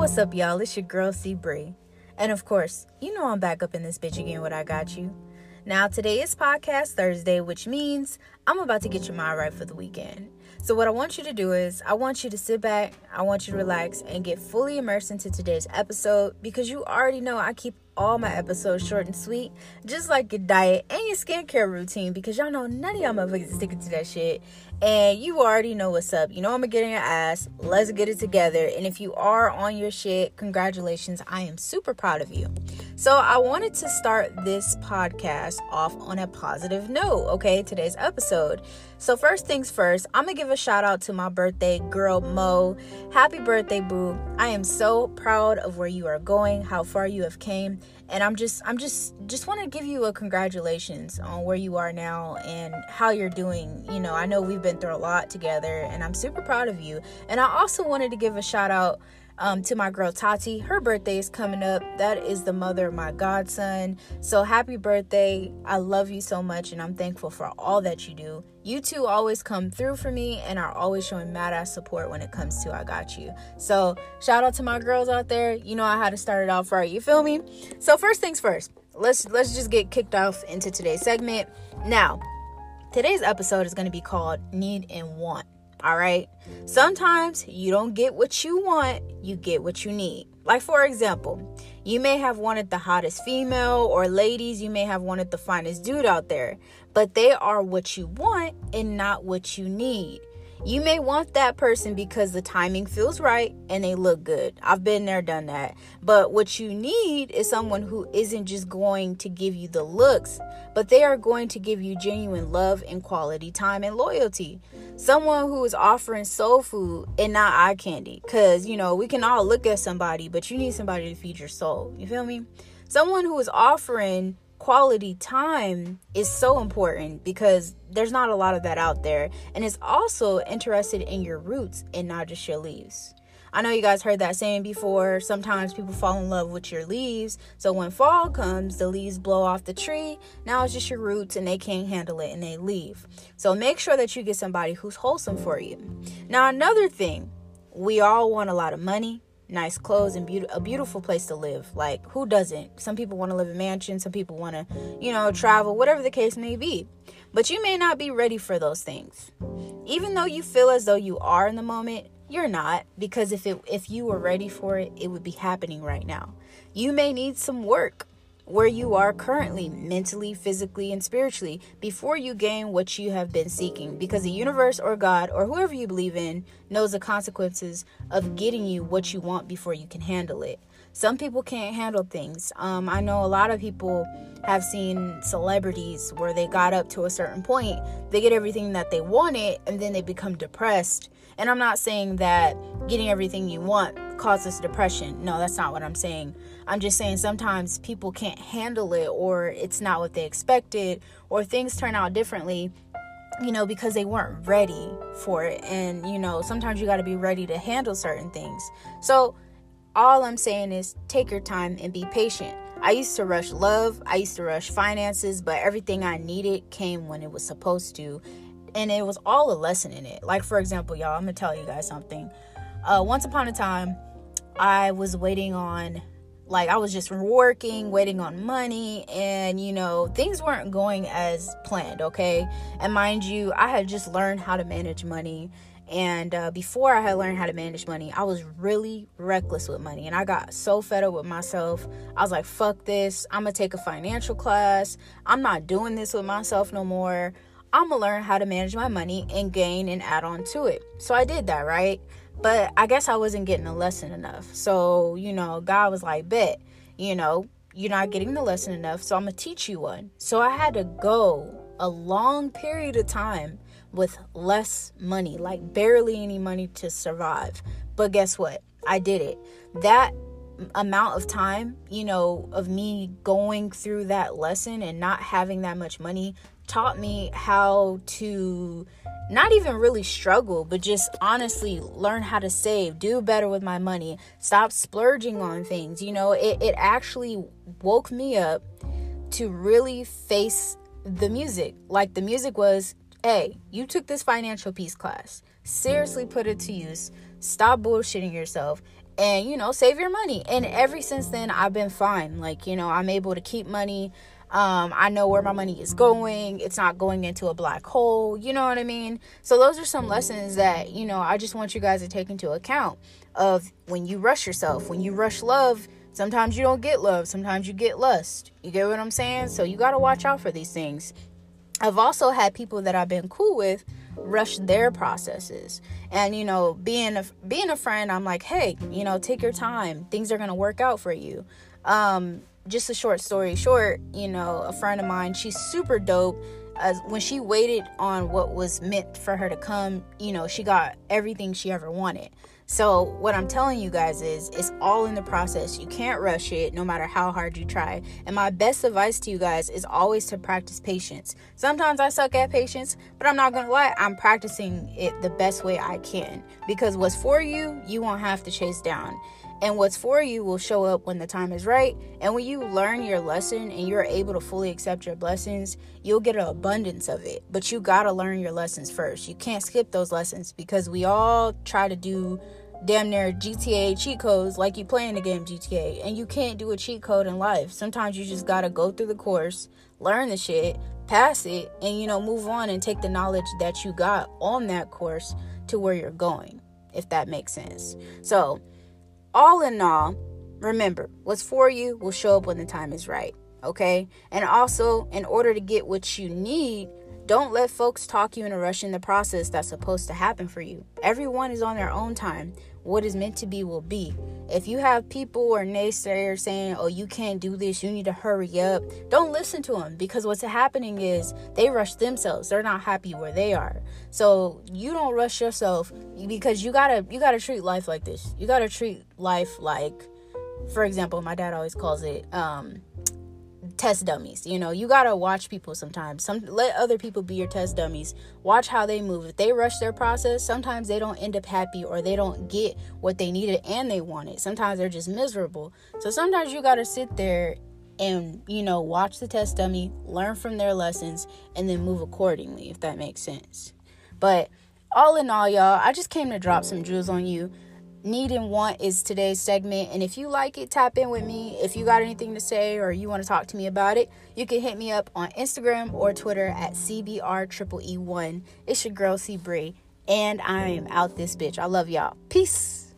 What's up, y'all? It's your girl, C-Bree. And of course, you know I'm back up in this bitch again with I Got You. Now, today is Podcast Thursday, which means I'm about to get your mind right for the weekend. So what I want you to do is I want you to sit back, I want you to relax, and get fully immersed into today's episode because you already know I keep all my episodes short and sweet, just like your diet and your skincare routine, because y'all know none of y'all motherfuckers sticking to that shit. And you already know what's up. You know I'm gonna get in your ass. Let's get it together. And if you are on your shit, congratulations. I am super proud of you. So I wanted to start this podcast off on a positive note, okay? Today's episode. So first things first, I'm gonna give a shout out to my birthday girl, Mo. Happy birthday, boo. I am so proud of where you are going, how far you have came. And I'm just want to give you a congratulations on where you are now and how you're doing. You know, I know we've been through a lot together and I'm super proud of you. And I also wanted to give a shout out to my girl Tati. Her birthday is coming up. That is the mother of my godson. So happy birthday. I love you so much and I'm thankful for all that you do. You two always come through for me and are always showing mad-ass support when it comes to I Got You. So shout out to my girls out there. You know I had to start it off right. You feel me? So first things first, let's just get kicked off into today's segment. Now, today's episode is going to be called Need and Want. All right. Sometimes you don't get what you want, you get what you need. Like, for example, you may have wanted the hottest female, or ladies, you may have wanted the finest dude out there, but they are what you want and not what you need. You may want that person because the timing feels right and they look good. I've been there, done that. But what you need is someone who isn't just going to give you the looks, but they are going to give you genuine love and quality time and loyalty. Someone who is offering soul food and not eye candy. Because, you know, we can all look at somebody, but you need somebody to feed your soul. You feel me? Someone who is offering quality time is so important because there's not a lot of that out there, and it's also interested in your roots and not just your leaves. I know you guys heard that saying before. Sometimes people fall in love with your leaves, so when fall comes, the leaves blow off the tree. Now it's just your roots and they can't handle it and they leave. So make sure that you get somebody who's wholesome for you. Now, another thing, we all want a lot of money, nice clothes, and a beautiful place to live. Like, who doesn't? Some people want to live in mansions, some people want to, you know, travel, whatever the case may be. But you may not be ready for those things. Even though you feel as though you are in the moment, you're not, because if you were ready for it, it would be happening right now. You may need some work where you are currently, mentally, physically, and spiritually, before you gain what you have been seeking, because the universe or God or whoever you believe in knows the consequences of getting you what you want before you can handle it. Some people can't handle things. I know a lot of people have seen celebrities where they got up to a certain point, they get everything that they wanted, and then they become depressed. And I'm not saying that getting everything you want causes depression. No, that's not what I'm saying. I'm just saying sometimes people can't handle it, or it's not what they expected, or things turn out differently, you know, because they weren't ready for it. And, you know, sometimes you got to be ready to handle certain things. So all I'm saying is take your time and be patient. I used to rush love. I used to rush finances, but everything I needed came when it was supposed to. And it was all a lesson in it. Like, for example, y'all, I'm going to tell you guys something. Once upon a time, I was waiting on, like, I was just working, waiting on money. And, you know, things weren't going as planned, okay? And mind you, I had just learned how to manage money. And before I had learned how to manage money, I was really reckless with money. And I got so fed up with myself. I was like, fuck this. I'm going to take a financial class. I'm not doing this with myself no more. I'm going to learn how to manage my money and gain and add on to it. So I did that, right? But I guess I wasn't getting the lesson enough. So, you know, God was like, bet, you know, you're not getting the lesson enough, so I'm going to teach you one. So I had to go a long period of time with less money, like barely any money to survive. But guess what? I did it. That amount of time, you know, of me going through that lesson and not having that much money taught me how to not even really struggle, but just honestly learn how to save, do better with my money, stop splurging on things. You know, it actually woke me up to really face the music. Like, the music was, hey, you took this financial peace class, seriously put it to use, stop bullshitting yourself, and, you know, save your money. And ever since then, I've been fine. Like, you know, I'm able to keep money. I know where my money is going. It's not going into a black hole. You know what I mean? So those are some lessons that, you know, I just want you guys to take into account of when you rush yourself, when you rush love. Sometimes you don't get love. Sometimes you get lust. You get what I'm saying? So you got to watch out for these things. I've also had people that I've been cool with rush their processes. And, you know, being a friend, I'm like, hey, you know, take your time. Things are going to work out for you. Just a short story short, you know, a friend of mine, she's super dope. When she waited on what was meant for her to come, you know, she got everything she ever wanted. So what I'm telling you guys is it's all in the process. You can't rush it no matter how hard you try. And my best advice to you guys is always to practice patience. Sometimes I suck at patience, but I'm not going to lie. I'm practicing it the best way I can, because what's for you, you won't have to chase down. And what's for you will show up when the time is right. And when you learn your lesson and you're able to fully accept your blessings, you'll get an abundance of it. But you got to learn your lessons first. You can't skip those lessons, because we all try to do damn near GTA cheat codes like you playing the game GTA. And you can't do a cheat code in life. Sometimes you just got to go through the course, learn the shit, pass it, and, you know, move on and take the knowledge that you got on that course to where you're going, if that makes sense. So, all in all, remember, what's for you will show up when the time is right, okay? And also, in order to get what you need, don't let folks talk you into rushing the process that's supposed to happen for you. Everyone is on their own time. What is meant to be will be. If you have people or naysayers saying, oh, you can't do this, you need to hurry up, don't listen to them, because what's happening is they rush themselves. They're not happy where they are. So you don't rush yourself, because you gotta treat life like this. You gotta treat life like, for example, my dad always calls it test dummies. You know, you gotta watch people sometimes. Let other people be your test dummies. Watch how they move. If they rush their process, sometimes they don't end up happy, or they don't get what they needed and they wanted. Sometimes they're just miserable. So sometimes you gotta sit there and, you know, watch the test dummy, learn from their lessons, and then move accordingly, if that makes sense. But all in all, y'all, I just came to drop some jewels on you. Need and want is today's segment, and if you like it, tap in with me. If you got anything to say or you want to talk to me about it, you can hit me up on Instagram or Twitter at CBREE1. It's your girl C-Bree, and I am out this bitch. I love y'all. Peace.